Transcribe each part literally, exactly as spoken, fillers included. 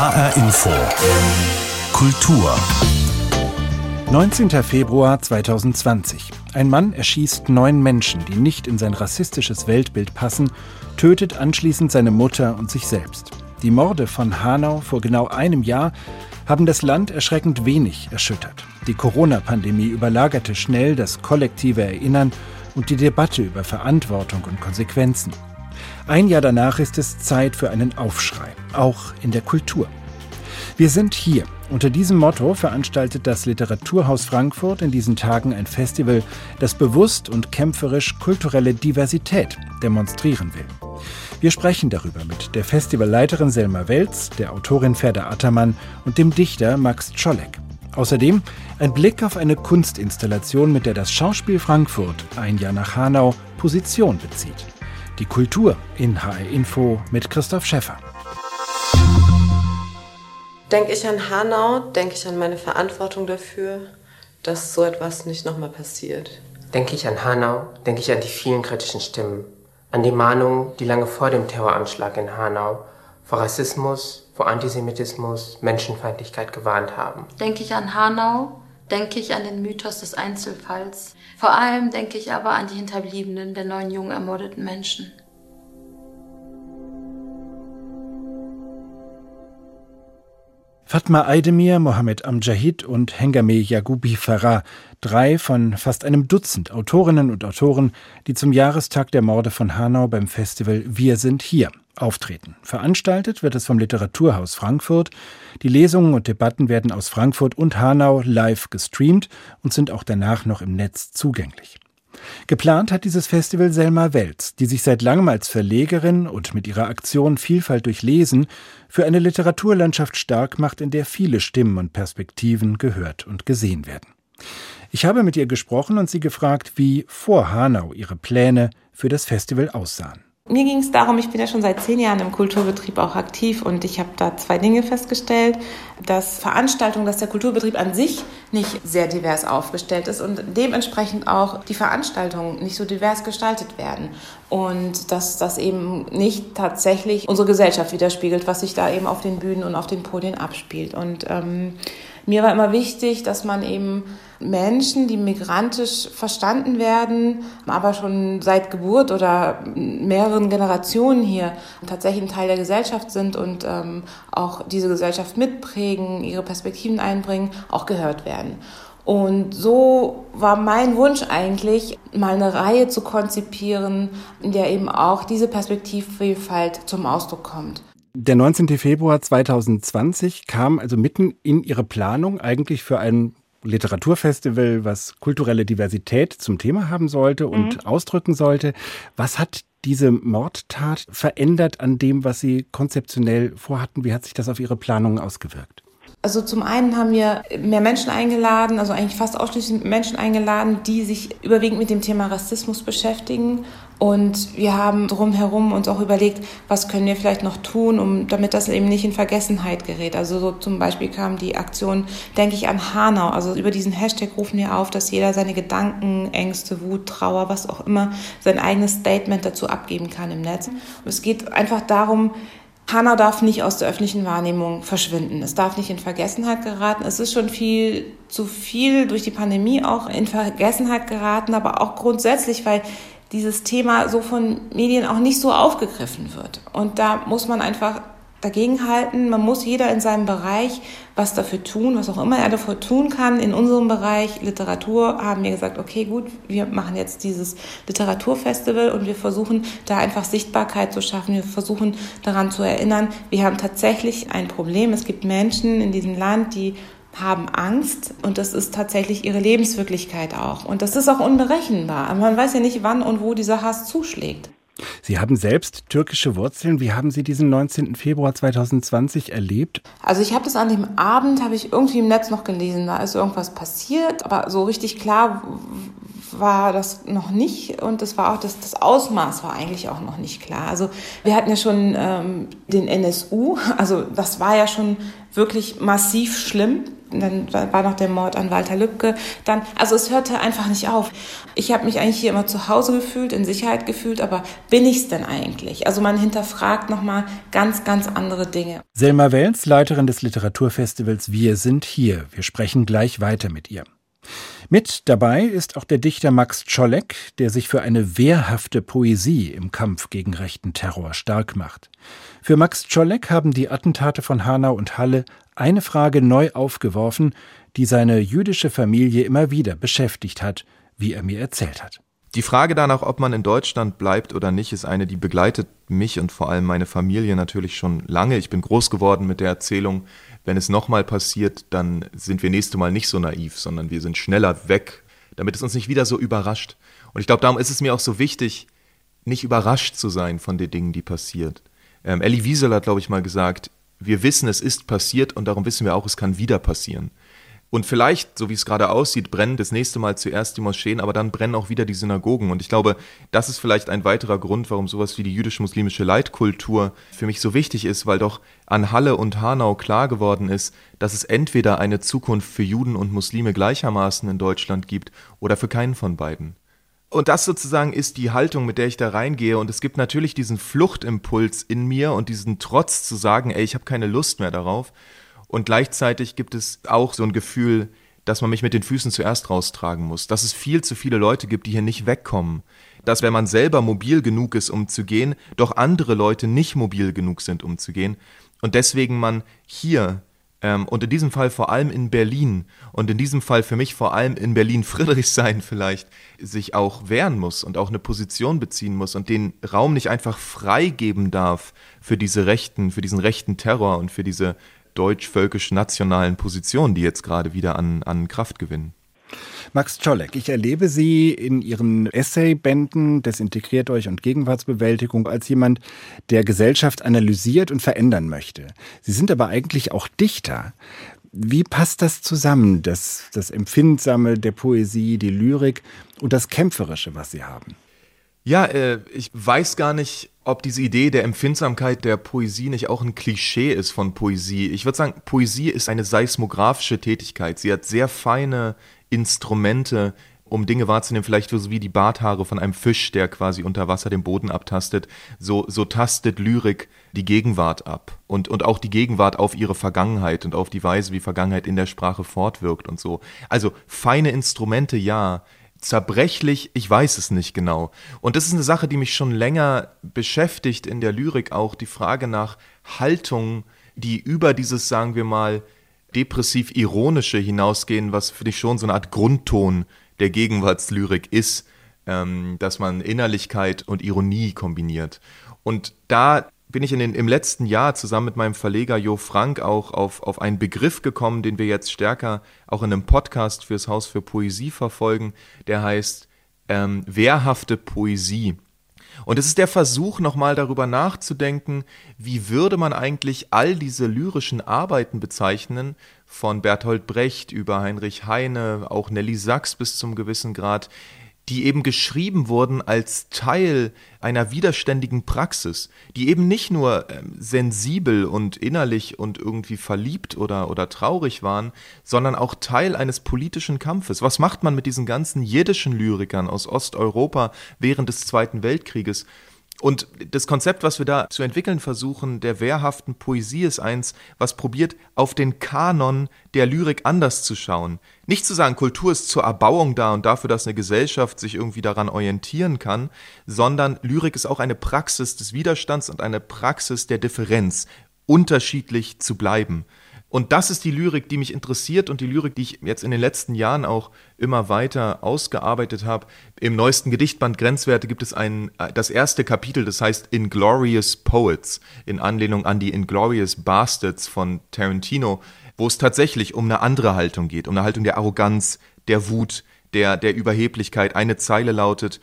H R Info Kultur neunzehnter Februar zweitausendzwanzig. Ein Mann erschießt neun Menschen, die nicht in sein rassistisches Weltbild passen, tötet anschließend seine Mutter und sich selbst. Die Morde von Hanau vor genau einem Jahr haben das Land erschreckend wenig erschüttert. Die Corona-Pandemie überlagerte schnell das kollektive Erinnern und die Debatte über Verantwortung und Konsequenzen. Ein Jahr danach ist es Zeit für einen Aufschrei, auch in der Kultur. Wir sind hier. Unter diesem Motto veranstaltet das Literaturhaus Frankfurt in diesen Tagen ein Festival, das bewusst und kämpferisch kulturelle Diversität demonstrieren will. Wir sprechen darüber mit der Festivalleiterin Selma Wels, der Autorin Ferda Ataman und dem Dichter Max Czollek. Außerdem ein Blick auf eine Kunstinstallation, mit der das Schauspiel Frankfurt ein Jahr nach Hanau Position bezieht. Die Kultur in H R Info mit Christoph Schäffer. Denke ich an Hanau, denke ich an meine Verantwortung dafür, dass so etwas nicht nochmal passiert. Denke ich an Hanau, denke ich an die vielen kritischen Stimmen, an die Mahnungen, die lange vor dem Terroranschlag in Hanau vor Rassismus, vor Antisemitismus, Menschenfeindlichkeit gewarnt haben. Denke ich an Hanau, denke ich an den Mythos des Einzelfalls. Vor allem denke ich aber an die Hinterbliebenen der neun jungen ermordeten Menschen. Fatma Aydemir, Mohamed Amjahid und Hengameh Yaghoubi-Farah, drei von fast einem Dutzend Autorinnen und Autoren, die zum Jahrestag der Morde von Hanau beim Festival Wir sind hier auftreten. Veranstaltet wird es vom Literaturhaus Frankfurt. Die Lesungen und Debatten werden aus Frankfurt und Hanau live gestreamt und sind auch danach noch im Netz zugänglich. Geplant hat dieses Festival Selma Wels, die sich seit langem als Verlegerin und mit ihrer Aktion Vielfalt durch Lesen für eine Literaturlandschaft stark macht, in der viele Stimmen und Perspektiven gehört und gesehen werden. Ich habe mit ihr gesprochen und sie gefragt, wie vor Hanau ihre Pläne für das Festival aussahen. Mir ging es darum, ich bin ja schon seit zehn Jahren im Kulturbetrieb auch aktiv und ich habe da zwei Dinge festgestellt, dass Veranstaltungen, dass der Kulturbetrieb an sich nicht sehr divers aufgestellt ist und dementsprechend auch die Veranstaltungen nicht so divers gestaltet werden und dass das eben nicht tatsächlich unsere Gesellschaft widerspiegelt, was sich da eben auf den Bühnen und auf den Podien abspielt. Und ähm, mir war immer wichtig, dass man eben Menschen, die migrantisch verstanden werden, aber schon seit Geburt oder mehreren Generationen hier tatsächlich ein Teil der Gesellschaft sind und ähm, auch diese Gesellschaft mitprägen, ihre Perspektiven einbringen, auch gehört werden. Und so war mein Wunsch eigentlich, mal eine Reihe zu konzipieren, in der eben auch diese Perspektivvielfalt zum Ausdruck kommt. Der neunzehnter Februar zweitausendzwanzig kam also mitten in ihre Planung eigentlich für ein Literaturfestival, was kulturelle Diversität zum Thema haben sollte und mhm. ausdrücken sollte. Was hat diese Mordtat verändert an dem, was Sie konzeptionell vorhatten? Wie hat sich das auf Ihre Planungen ausgewirkt? Also zum einen haben wir mehr Menschen eingeladen, also eigentlich fast ausschließlich Menschen eingeladen, die sich überwiegend mit dem Thema Rassismus beschäftigen. Und wir haben drumherum uns auch überlegt, was können wir vielleicht noch tun, um, damit das eben nicht in Vergessenheit gerät. Also so zum Beispiel kam die Aktion, denke ich an Hanau. Also über diesen Hashtag rufen wir auf, dass jeder seine Gedanken, Ängste, Wut, Trauer, was auch immer, sein eigenes Statement dazu abgeben kann im Netz. Und es geht einfach darum, Hanau darf nicht aus der öffentlichen Wahrnehmung verschwinden. Es darf nicht in Vergessenheit geraten. Es ist schon viel zu viel durch die Pandemie auch in Vergessenheit geraten, aber auch grundsätzlich, weil dieses Thema so von Medien auch nicht so aufgegriffen wird. Und da muss man einfach dagegenhalten. Man muss jeder in seinem Bereich was dafür tun, was auch immer er dafür tun kann. In unserem Bereich Literatur haben wir gesagt, okay, gut, wir machen jetzt dieses Literaturfestival und wir versuchen da einfach Sichtbarkeit zu schaffen. Wir versuchen daran zu erinnern, wir haben tatsächlich ein Problem. Es gibt Menschen in diesem Land, die haben Angst und das ist tatsächlich ihre Lebenswirklichkeit auch. Und das ist auch unberechenbar. Man weiß ja nicht, wann und wo dieser Hass zuschlägt. Sie haben selbst türkische Wurzeln. Wie haben Sie diesen neunzehnter Februar zweitausendzwanzig erlebt? Also ich habe das an dem Abend, habe ich irgendwie im Netz noch gelesen, da ist irgendwas passiert, aber so richtig klar war das noch nicht und das war auch das, das Ausmaß war eigentlich auch noch nicht klar. Also wir hatten ja schon ähm, den N S U, also das war ja schon wirklich massiv schlimm. dann war noch der Mord an Walter Lübcke. Dann, also es hörte einfach nicht auf. Ich habe mich eigentlich hier immer zu Hause gefühlt, in Sicherheit gefühlt, aber bin ich es denn eigentlich? Also man hinterfragt nochmal ganz, ganz andere Dinge. Selma Wels, Leiterin des Literaturfestivals Wir sind hier. Wir sprechen gleich weiter mit ihr. Mit dabei ist auch der Dichter Max Czollek, der sich für eine wehrhafte Poesie im Kampf gegen rechten Terror stark macht. Für Max Czollek haben die Attentate von Hanau und Halle eine Frage neu aufgeworfen, die seine jüdische Familie immer wieder beschäftigt hat, wie er mir erzählt hat. Die Frage danach, ob man in Deutschland bleibt oder nicht, ist eine, die begleitet mich und vor allem meine Familie natürlich schon lange. Ich bin groß geworden mit der Erzählung, wenn es nochmal passiert, dann sind wir nächstes Mal nicht so naiv, sondern wir sind schneller weg, damit es uns nicht wieder so überrascht. Und ich glaube, darum ist es mir auch so wichtig, nicht überrascht zu sein von den Dingen, die passieren. Ähm, Elie Wiesel hat, glaube ich, mal gesagt, wir wissen, es ist passiert und darum wissen wir auch, es kann wieder passieren. Und vielleicht, so wie es gerade aussieht, brennen das nächste Mal zuerst die Moscheen, aber dann brennen auch wieder die Synagogen. Und ich glaube, das ist vielleicht ein weiterer Grund, warum sowas wie die jüdisch-muslimische Leitkultur für mich so wichtig ist, weil doch an Halle und Hanau klar geworden ist, dass es entweder eine Zukunft für Juden und Muslime gleichermaßen in Deutschland gibt oder für keinen von beiden. Und das sozusagen ist die Haltung, mit der ich da reingehe, und es gibt natürlich diesen Fluchtimpuls in mir und diesen Trotz zu sagen, ey, ich habe keine Lust mehr darauf. Und gleichzeitig gibt es auch so ein Gefühl, dass man mich mit den Füßen zuerst raustragen muss. Dass es viel zu viele Leute gibt, die hier nicht wegkommen. Dass, wenn man selber mobil genug ist, um zu gehen, doch andere Leute nicht mobil genug sind, um zu gehen. Und deswegen man hier ähm, und in diesem Fall vor allem in Berlin und in diesem Fall für mich vor allem in Berlin-Friedrichshain vielleicht, sich auch wehren muss und auch eine Position beziehen muss und den Raum nicht einfach freigeben darf für diese rechten, für diesen rechten Terror und für diese deutsch-völkisch-nationalen Positionen, die jetzt gerade wieder an, an Kraft gewinnen. Max Czollek, ich erlebe Sie in Ihren Essaybänden Desintegriert euch und Gegenwartsbewältigung als jemand, der Gesellschaft analysiert und verändern möchte. Sie sind aber eigentlich auch Dichter. Wie passt das zusammen, das, das Empfindsame der Poesie, die Lyrik und das Kämpferische, was Sie haben? Ja, äh, ich weiß gar nicht, ob diese Idee der Empfindsamkeit der Poesie nicht auch ein Klischee ist von Poesie. Ich würde sagen, Poesie ist eine seismografische Tätigkeit. Sie hat sehr feine Instrumente, um Dinge wahrzunehmen, vielleicht so wie die Barthaare von einem Fisch, der quasi unter Wasser den Boden abtastet. So, so tastet Lyrik die Gegenwart ab und, und auch die Gegenwart auf ihre Vergangenheit und auf die Weise, wie Vergangenheit in der Sprache fortwirkt und so. Also feine Instrumente, ja. Zerbrechlich, ich weiß es nicht genau. Und das ist eine Sache, die mich schon länger beschäftigt in der Lyrik auch, die Frage nach Haltung, die über dieses, sagen wir mal, depressiv-ironische hinausgehen, was finde ich schon so eine Art Grundton der Gegenwartslyrik ist, ähm, dass man Innerlichkeit und Ironie kombiniert. Und da bin ich in den, im letzten Jahr zusammen mit meinem Verleger Jo Frank auch auf, auf einen Begriff gekommen, den wir jetzt stärker auch in einem Podcast fürs Haus für Poesie verfolgen, der heißt ähm, wehrhafte Poesie. Und es ist der Versuch, nochmal darüber nachzudenken, wie würde man eigentlich all diese lyrischen Arbeiten bezeichnen, von Bertolt Brecht über Heinrich Heine, auch Nelly Sachs bis zum gewissen Grad, die eben geschrieben wurden als Teil einer widerständigen Praxis, die eben nicht nur ähm, sensibel und innerlich und irgendwie verliebt oder, oder traurig waren, sondern auch Teil eines politischen Kampfes. Was macht man mit diesen ganzen jiddischen Lyrikern aus Osteuropa während des Zweiten Weltkrieges? Und das Konzept, was wir da zu entwickeln versuchen, der wehrhaften Poesie, ist eins, was probiert, auf den Kanon der Lyrik anders zu schauen. Nicht zu sagen, Kultur ist zur Erbauung da und dafür, dass eine Gesellschaft sich irgendwie daran orientieren kann, sondern Lyrik ist auch eine Praxis des Widerstands und eine Praxis der Differenz, unterschiedlich zu bleiben. Und das ist die Lyrik, die mich interessiert und die Lyrik, die ich jetzt in den letzten Jahren auch immer weiter ausgearbeitet habe. Im neuesten Gedichtband Grenzwerte gibt es ein, das erste Kapitel, das heißt Inglorious Poets, in Anlehnung an die Inglorious Bastards von Tarantino, wo es tatsächlich um eine andere Haltung geht, um eine Haltung der Arroganz, der Wut, der, der Überheblichkeit. Eine Zeile lautet,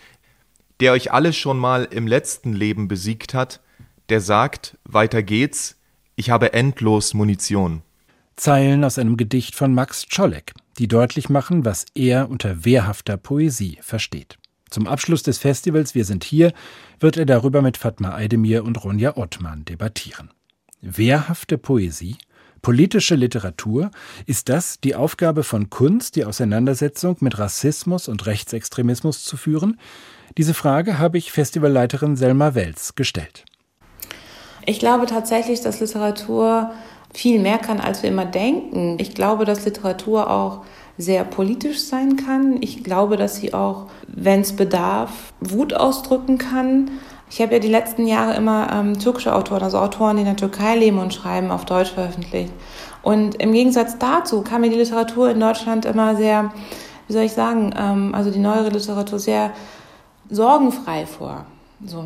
der euch alle schon mal im letzten Leben besiegt hat, der sagt, weiter geht's, ich habe endlos Munition. Zeilen aus einem Gedicht von Max Czollek, die deutlich machen, was er unter wehrhafter Poesie versteht. Zum Abschluss des Festivals Wir sind hier wird er darüber mit Fatma Aydemir und Ronja Ottmann debattieren. Wehrhafte Poesie, Politische Literatur ist das, die Aufgabe von Kunst, die Auseinandersetzung mit Rassismus und Rechtsextremismus zu führen? Diese Frage habe ich Festivalleiterin Selma Wels gestellt. Ich glaube tatsächlich, dass Literatur viel mehr kann, als wir immer denken. Ich glaube, dass Literatur auch sehr politisch sein kann. Ich glaube, dass sie auch, wenn es bedarf, Wut ausdrücken kann. Ich habe ja die letzten Jahre immer ähm, türkische Autoren, also Autoren, die in der Türkei leben und schreiben, auf Deutsch veröffentlicht. Und im Gegensatz dazu kam mir die Literatur in Deutschland immer sehr, wie soll ich sagen, ähm, also die neuere Literatur sehr sorgenfrei vor. So,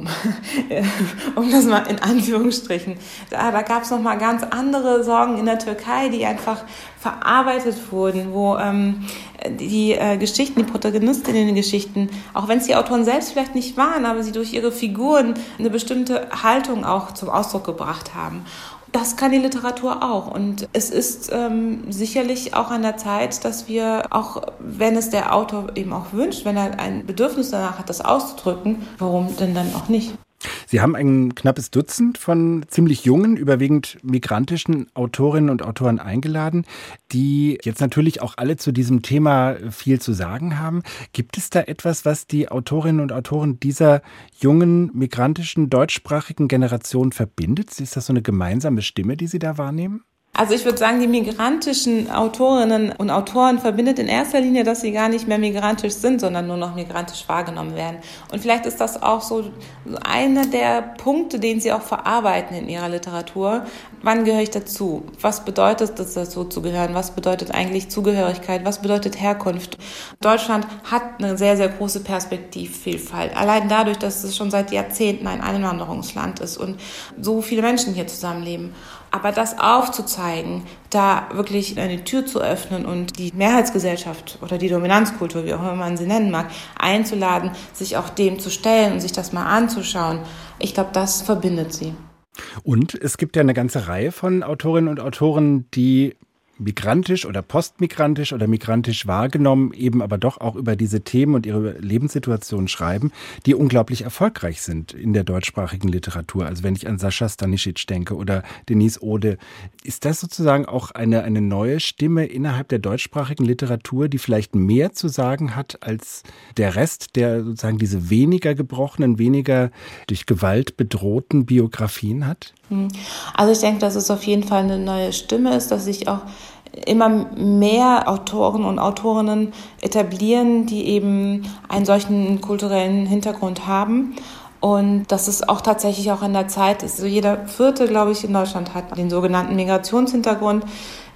um das mal in Anführungsstrichen. Da, da gab es nochmal ganz andere Sorgen in der Türkei, die einfach verarbeitet wurden, wo ähm, die äh, Geschichten, die Protagonistinnen in den Geschichten, auch wenn es die Autoren selbst vielleicht nicht waren, aber sie durch ihre Figuren eine bestimmte Haltung auch zum Ausdruck gebracht haben. Das kann die Literatur auch. Und es ist ähm, sicherlich auch an der Zeit, dass wir, auch wenn es der Autor eben auch wünscht, wenn er ein Bedürfnis danach hat, das auszudrücken, warum denn dann auch nicht? Sie haben ein knappes Dutzend von ziemlich jungen, überwiegend migrantischen Autorinnen und Autoren eingeladen, die jetzt natürlich auch alle zu diesem Thema viel zu sagen haben. Gibt es da etwas, was die Autorinnen und Autoren dieser jungen, migrantischen, deutschsprachigen Generation verbindet? Ist das so eine gemeinsame Stimme, die Sie da wahrnehmen? Also ich würde sagen, die migrantischen Autorinnen und Autoren verbindet in erster Linie, dass sie gar nicht mehr migrantisch sind, sondern nur noch migrantisch wahrgenommen werden. Und vielleicht ist das auch so einer der Punkte, den sie auch verarbeiten in ihrer Literatur. Wann gehöre ich dazu? Was bedeutet es, dazu zu gehören? Was bedeutet eigentlich Zugehörigkeit? Was bedeutet Herkunft? Deutschland hat eine sehr, sehr große Perspektivvielfalt. Allein dadurch, dass es schon seit Jahrzehnten ein Einwanderungsland ist und so viele Menschen hier zusammenleben. Aber das aufzuzeigen, da wirklich eine Tür zu öffnen und die Mehrheitsgesellschaft oder die Dominanzkultur, wie auch immer man sie nennen mag, einzuladen, sich auch dem zu stellen und sich das mal anzuschauen, ich glaube, das verbindet sie. Und es gibt ja eine ganze Reihe von Autorinnen und Autoren, die migrantisch oder postmigrantisch oder migrantisch wahrgenommen, eben aber doch auch über diese Themen und ihre Lebenssituation schreiben, die unglaublich erfolgreich sind in der deutschsprachigen Literatur. Also wenn ich an Sascha Stanisic denke oder Denise Ode, ist das sozusagen auch eine, eine neue Stimme innerhalb der deutschsprachigen Literatur, die vielleicht mehr zu sagen hat als der Rest, der sozusagen diese weniger gebrochenen, weniger durch Gewalt bedrohten Biografien hat? Also ich denke, dass es auf jeden Fall eine neue Stimme ist, dass sich auch immer mehr Autoren und Autorinnen etablieren, die eben einen solchen kulturellen Hintergrund haben und dass es auch tatsächlich auch in der Zeit ist. Also jeder Vierte, glaube ich, in Deutschland hat den sogenannten Migrationshintergrund.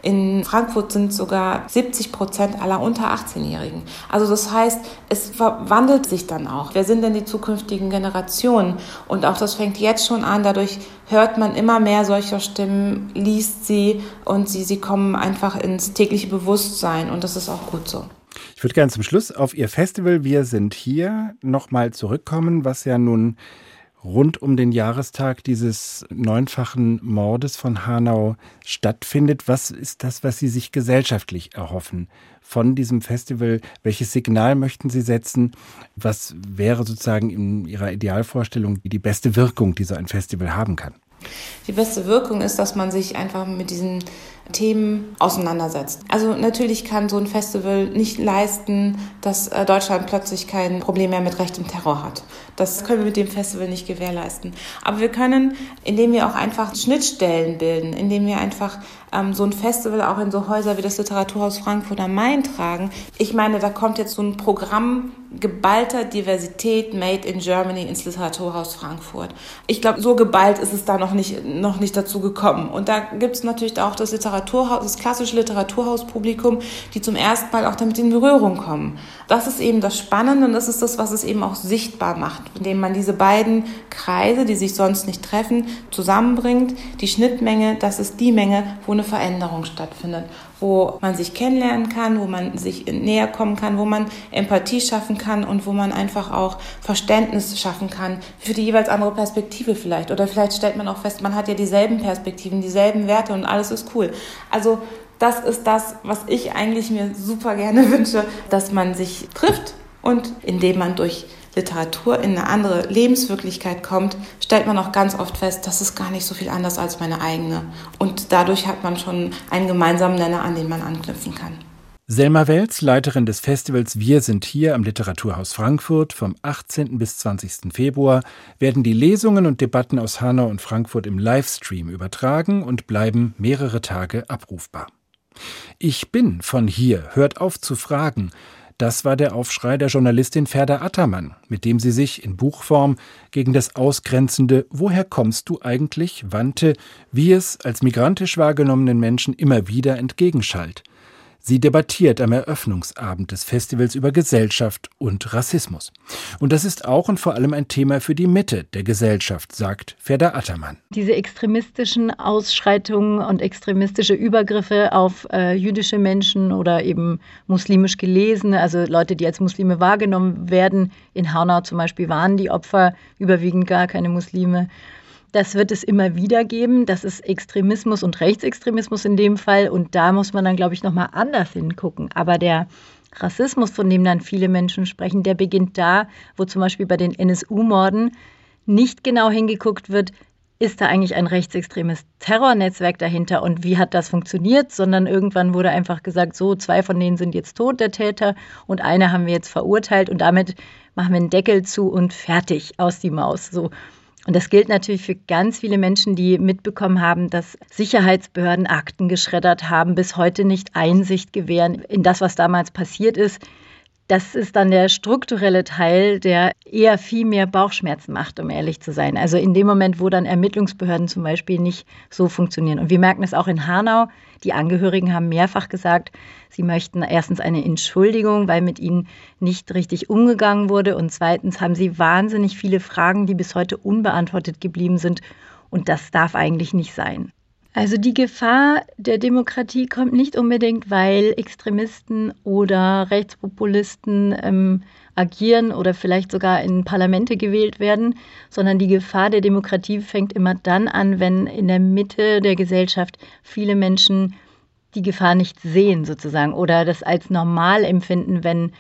In Frankfurt sind sogar siebzig Prozent aller unter achtzehn-Jährigen. Also das heißt, es verwandelt sich dann auch. Wer sind denn die zukünftigen Generationen? Und auch das fängt jetzt schon an. Dadurch hört man immer mehr solcher Stimmen, liest sie und sie, sie kommen einfach ins tägliche Bewusstsein. Und das ist auch gut so. Ich würde gerne zum Schluss auf Ihr Festival Wir sind hier nochmal zurückkommen, was ja nun rund um den Jahrestag dieses neunfachen Mordes von Hanau stattfindet. Was ist das, was Sie sich gesellschaftlich erhoffen von diesem Festival? Welches Signal möchten Sie setzen? Was wäre sozusagen in Ihrer Idealvorstellung die beste Wirkung, die so ein Festival haben kann? Die beste Wirkung ist, dass man sich einfach mit diesen Themen auseinandersetzt. Also natürlich kann so ein Festival nicht leisten, dass Deutschland plötzlich kein Problem mehr mit rechtem Terror hat. Das können wir mit dem Festival nicht gewährleisten. Aber wir können, indem wir auch einfach Schnittstellen bilden, indem wir einfach ähm, so ein Festival auch in so Häuser wie das Literaturhaus Frankfurt am Main tragen. Ich meine, da kommt jetzt so ein Programm geballter Diversität made in Germany ins Literaturhaus Frankfurt. Ich glaube, so geballt ist es da noch nicht, noch nicht dazu gekommen. Und da gibt es natürlich auch das Literaturhaus das klassische Literaturhauspublikum, die zum ersten Mal auch damit in Berührung kommen. Das ist eben das Spannende und das ist das, was es eben auch sichtbar macht, indem man diese beiden Kreise, die sich sonst nicht treffen, zusammenbringt. Die Schnittmenge, das ist die Menge, wo eine Veränderung stattfindet, wo man sich kennenlernen kann, wo man sich näher kommen kann, wo man Empathie schaffen kann und wo man einfach auch Verständnis schaffen kann für die jeweils andere Perspektive vielleicht. Oder vielleicht stellt man auch fest, man hat ja dieselben Perspektiven, dieselben Werte und alles ist cool. Also das ist das, was ich eigentlich mir super gerne wünsche, dass man sich trifft und indem man durch Literatur in eine andere Lebenswirklichkeit kommt, stellt man auch ganz oft fest, das ist gar nicht so viel anders als meine eigene. Und dadurch hat man schon einen gemeinsamen Nenner, an den man anknüpfen kann. Selma Wels, Leiterin des Festivals Wir sind hier am Literaturhaus Frankfurt. Vom achtzehnten bis zwanzigsten Februar werden die Lesungen und Debatten aus Hanau und Frankfurt im Livestream übertragen und bleiben mehrere Tage abrufbar. Ich bin von hier, hört auf zu fragen. Das war der Aufschrei der Journalistin Ferda Ataman, mit dem sie sich in Buchform gegen das ausgrenzende „Woher kommst du eigentlich?“ wandte, wie es als migrantisch wahrgenommenen Menschen immer wieder entgegenschallt. Sie debattiert am Eröffnungsabend des Festivals über Gesellschaft und Rassismus. Und das ist auch und vor allem ein Thema für die Mitte der Gesellschaft, sagt Ferda Ataman. Diese extremistischen Ausschreitungen und extremistische Übergriffe auf äh, jüdische Menschen oder eben muslimisch Gelesene, also Leute, die als Muslime wahrgenommen werden, in Hanau zum Beispiel waren die Opfer überwiegend gar keine Muslime. Das wird es immer wieder geben. Das ist Extremismus und Rechtsextremismus in dem Fall. Und da muss man dann, glaube ich, nochmal anders hingucken. Aber der Rassismus, von dem dann viele Menschen sprechen, der beginnt da, wo zum Beispiel bei den N S U-Morden nicht genau hingeguckt wird, ist da eigentlich ein rechtsextremes Terrornetzwerk dahinter und wie hat das funktioniert, sondern irgendwann wurde einfach gesagt, so, zwei von denen sind jetzt tot, der Täter, und eine haben wir jetzt verurteilt und damit machen wir einen Deckel zu und fertig, aus die Maus, so. Und das gilt natürlich für ganz viele Menschen, die mitbekommen haben, dass Sicherheitsbehörden Akten geschreddert haben, bis heute nicht Einsicht gewähren in das, was damals passiert ist. Das ist dann der strukturelle Teil, der eher viel mehr Bauchschmerzen macht, um ehrlich zu sein. Also in dem Moment, wo dann Ermittlungsbehörden zum Beispiel nicht so funktionieren. Und wir merken es auch in Hanau. Die Angehörigen haben mehrfach gesagt, sie möchten erstens eine Entschuldigung, weil mit ihnen nicht richtig umgegangen wurde. Und zweitens haben sie wahnsinnig viele Fragen, die bis heute unbeantwortet geblieben sind. Und das darf eigentlich nicht sein. Also die Gefahr der Demokratie kommt nicht unbedingt, weil Extremisten oder Rechtspopulisten ähm, agieren oder vielleicht sogar in Parlamente gewählt werden, sondern die Gefahr der Demokratie fängt immer dann an, wenn in der Mitte der Gesellschaft viele Menschen die Gefahr nicht sehen sozusagen oder das als normal empfinden, wenn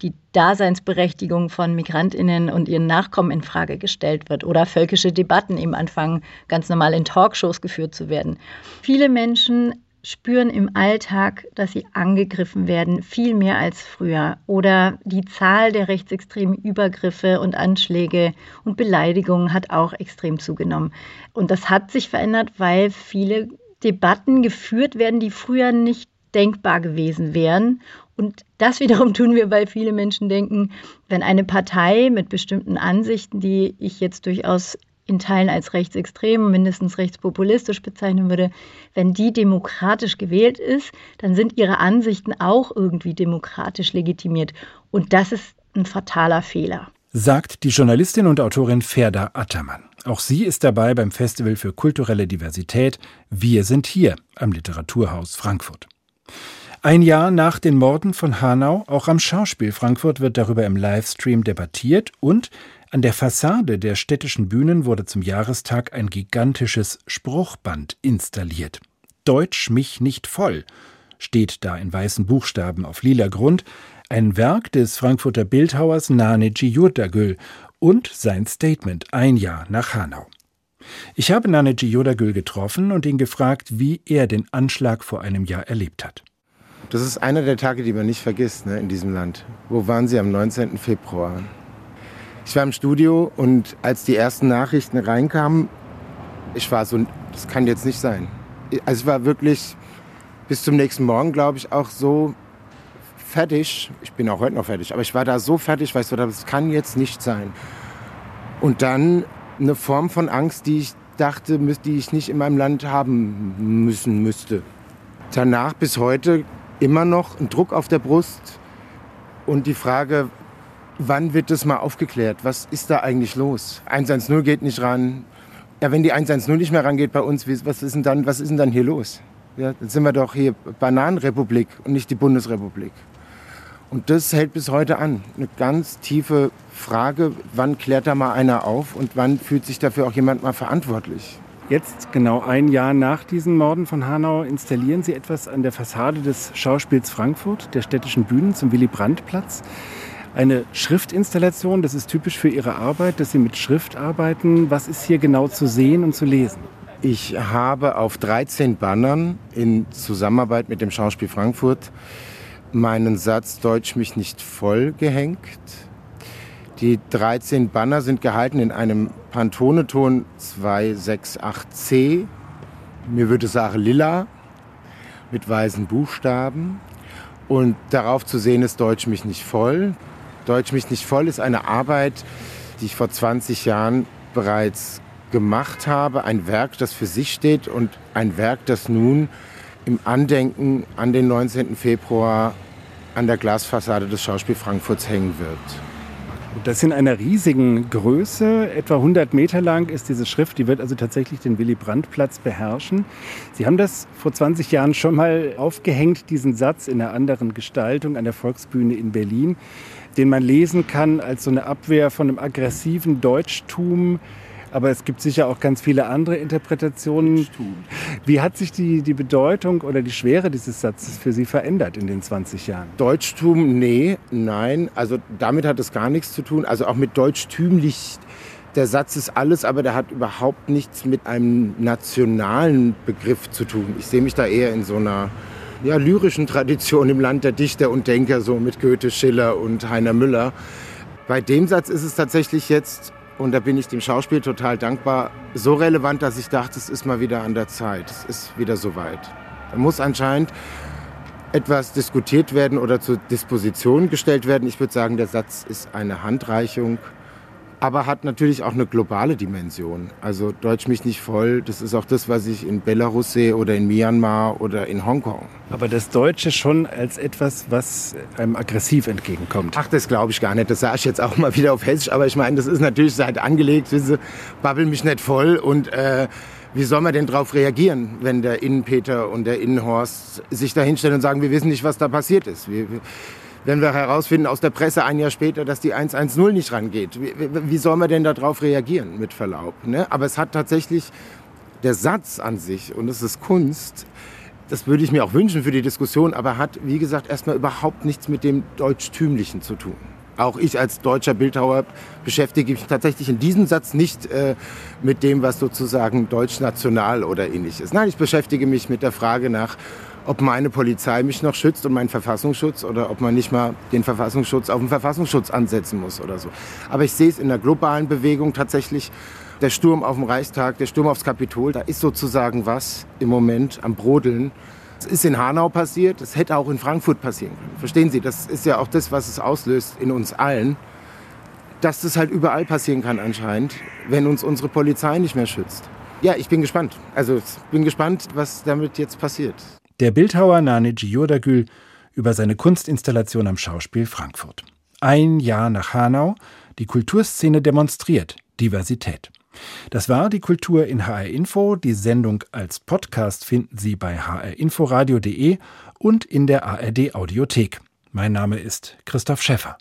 die Daseinsberechtigung von MigrantInnen und ihren Nachkommen in Frage gestellt wird oder völkische Debatten eben anfangen, ganz normal in Talkshows geführt zu werden. Viele Menschen spüren im Alltag, dass sie angegriffen werden, viel mehr als früher. Oder die Zahl der rechtsextremen Übergriffe und Anschläge und Beleidigungen hat auch extrem zugenommen. Und das hat sich verändert, weil viele Debatten geführt werden, die früher nicht denkbar gewesen wären. Und das wiederum tun wir, weil viele Menschen denken, wenn eine Partei mit bestimmten Ansichten, die ich jetzt durchaus in Teilen als rechtsextrem, mindestens rechtspopulistisch bezeichnen würde, wenn die demokratisch gewählt ist, dann sind ihre Ansichten auch irgendwie demokratisch legitimiert. Und das ist ein fataler Fehler, sagt die Journalistin und Autorin Ferda Ataman. Auch sie ist dabei beim Festival für kulturelle Diversität Wir sind hier am Literaturhaus Frankfurt. Ein Jahr nach den Morden von Hanau, auch am Schauspiel Frankfurt wird darüber im Livestream debattiert und an der Fassade der städtischen Bühnen wurde zum Jahrestag ein gigantisches Spruchband installiert. Deutsch mich nicht voll, steht da in weißen Buchstaben auf lila Grund, ein Werk des Frankfurter Bildhauers Nane Giyudagül und sein Statement ein Jahr nach Hanau. Ich habe Nane Giyudagül getroffen und ihn gefragt, wie er den Anschlag vor einem Jahr erlebt hat. Das ist einer der Tage, die man nicht vergisst, ne, in diesem Land. Wo waren Sie am neunzehnten Februar? Ich war im Studio und als die ersten Nachrichten reinkamen, ich war so, das kann jetzt nicht sein. Also ich war wirklich bis zum nächsten Morgen, glaube ich, auch so fertig. Ich bin auch heute noch fertig, aber ich war da so fertig, weil ich so dachte, das kann jetzt nicht sein. Und dann eine Form von Angst, die ich dachte, die ich nicht in meinem Land haben müssen müsste. Danach bis heute immer noch ein Druck auf der Brust und die Frage, wann wird das mal aufgeklärt? Was ist da eigentlich los? eins eins null geht nicht ran. Ja, wenn die eins eins null nicht mehr rangeht bei uns, was ist denn dann, was ist denn dann hier los? Ja, dann sind wir doch hier Bananenrepublik und nicht die Bundesrepublik. Und das hält bis heute an. Eine ganz tiefe Frage, wann klärt da mal einer auf und wann fühlt sich dafür auch jemand mal verantwortlich? Jetzt, genau ein Jahr nach diesen Morden von Hanau, installieren Sie etwas an der Fassade des Schauspiels Frankfurt, der städtischen Bühnen, zum Willy-Brandt-Platz. eine Schriftinstallation. Das ist typisch für Ihre Arbeit, dass Sie mit Schrift arbeiten. Was ist hier genau zu sehen und zu lesen? Ich habe auf dreizehn Bannern in Zusammenarbeit mit dem Schauspiel Frankfurt meinen Satz "Deutsch mich nicht" voll gehängt. Die dreizehn Banner sind gehalten in einem Pantone-Ton zwei sechs acht C, mir würde sagen lila, mit weißen Buchstaben. Und darauf zu sehen ist "Deutsch mich nicht voll". "Deutsch mich nicht voll" ist eine Arbeit, die ich vor zwanzig Jahren bereits gemacht habe. Ein Werk, das für sich steht und ein Werk, das nun im Andenken an den neunzehnten Februar an der Glasfassade des Schauspiel Frankfurts hängen wird. Das ist in einer riesigen Größe, etwa hundert Meter lang ist diese Schrift, die wird also tatsächlich den Willy-Brandt-Platz beherrschen. Sie haben das vor zwanzig Jahren schon mal aufgehängt, diesen Satz in einer anderen Gestaltung an der Volksbühne in Berlin, den man lesen kann als so eine Abwehr von einem aggressiven Deutschtum. Aber es gibt sicher auch ganz viele andere Interpretationen. Wie hat sich die, die Bedeutung oder die Schwere dieses Satzes für Sie verändert in den zwanzig Jahren? Deutschtum, nee, nein. Also damit hat es gar nichts zu tun. Also auch mit deutschtümlich, der Satz ist alles, aber der hat überhaupt nichts mit einem nationalen Begriff zu tun. Ich sehe mich da eher in so einer ja, lyrischen Tradition im Land der Dichter und Denker, so mit Goethe, Schiller und Heiner Müller. Bei dem Satz ist es tatsächlich jetzt, und da bin ich dem Schauspiel total dankbar, so relevant, dass ich dachte, es ist mal wieder an der Zeit. Es ist wieder soweit. Da muss anscheinend etwas diskutiert werden oder zur Disposition gestellt werden. Ich würde sagen, der Satz ist eine Handreichung, aber hat natürlich auch eine globale Dimension. Also "Deutsch mich nicht voll", das ist auch das, was ich in Belarus sehe oder in Myanmar oder in Hongkong. Aber das Deutsche schon als etwas, was einem aggressiv entgegenkommt. Ach, das glaube ich gar nicht. Das sage ich jetzt auch mal wieder auf Hessisch. Aber ich meine, das ist natürlich seit angelegt, diese "Babbel mich nicht voll". Und äh, wie soll man denn darauf reagieren, wenn der Innenpeter und der Innenhorst sich da hinstellen und sagen, wir wissen nicht, was da passiert ist. Wir, wir Wenn wir herausfinden aus der Presse ein Jahr später, dass die eins eins null nicht rangeht, wie, wie soll man denn darauf reagieren, mit Verlaub? Ne? Aber es hat tatsächlich der Satz an sich, und es ist Kunst, das würde ich mir auch wünschen für die Diskussion, aber hat, wie gesagt, erstmal überhaupt nichts mit dem Deutschtümlichen zu tun. Auch ich als deutscher Bildhauer beschäftige mich tatsächlich in diesem Satz nicht äh, mit dem, was sozusagen deutschnational oder ähnlich ist. Nein, ich beschäftige mich mit der Frage nach, ob meine Polizei mich noch schützt und meinen Verfassungsschutz oder ob man nicht mal den Verfassungsschutz auf den Verfassungsschutz ansetzen muss oder so. Aber ich sehe es in der globalen Bewegung tatsächlich, der Sturm auf den Reichstag, der Sturm aufs Kapitol, da ist sozusagen was im Moment am Brodeln. Es ist in Hanau passiert, es hätte auch in Frankfurt passieren können. Verstehen Sie, das ist ja auch das, was es auslöst in uns allen, dass das halt überall passieren kann anscheinend, wenn uns unsere Polizei nicht mehr schützt. Ja, ich bin gespannt. Also ich bin gespannt, was damit jetzt passiert. Der Bildhauer Nane Giyudagül über seine Kunstinstallation am Schauspiel Frankfurt. Ein Jahr nach Hanau, die Kulturszene demonstriert Diversität. Das war die Kultur in H R Info. Die Sendung als Podcast finden Sie bei h r info radio punkt d e und in der A R D Audiothek. Mein Name ist Christoph Schäffer.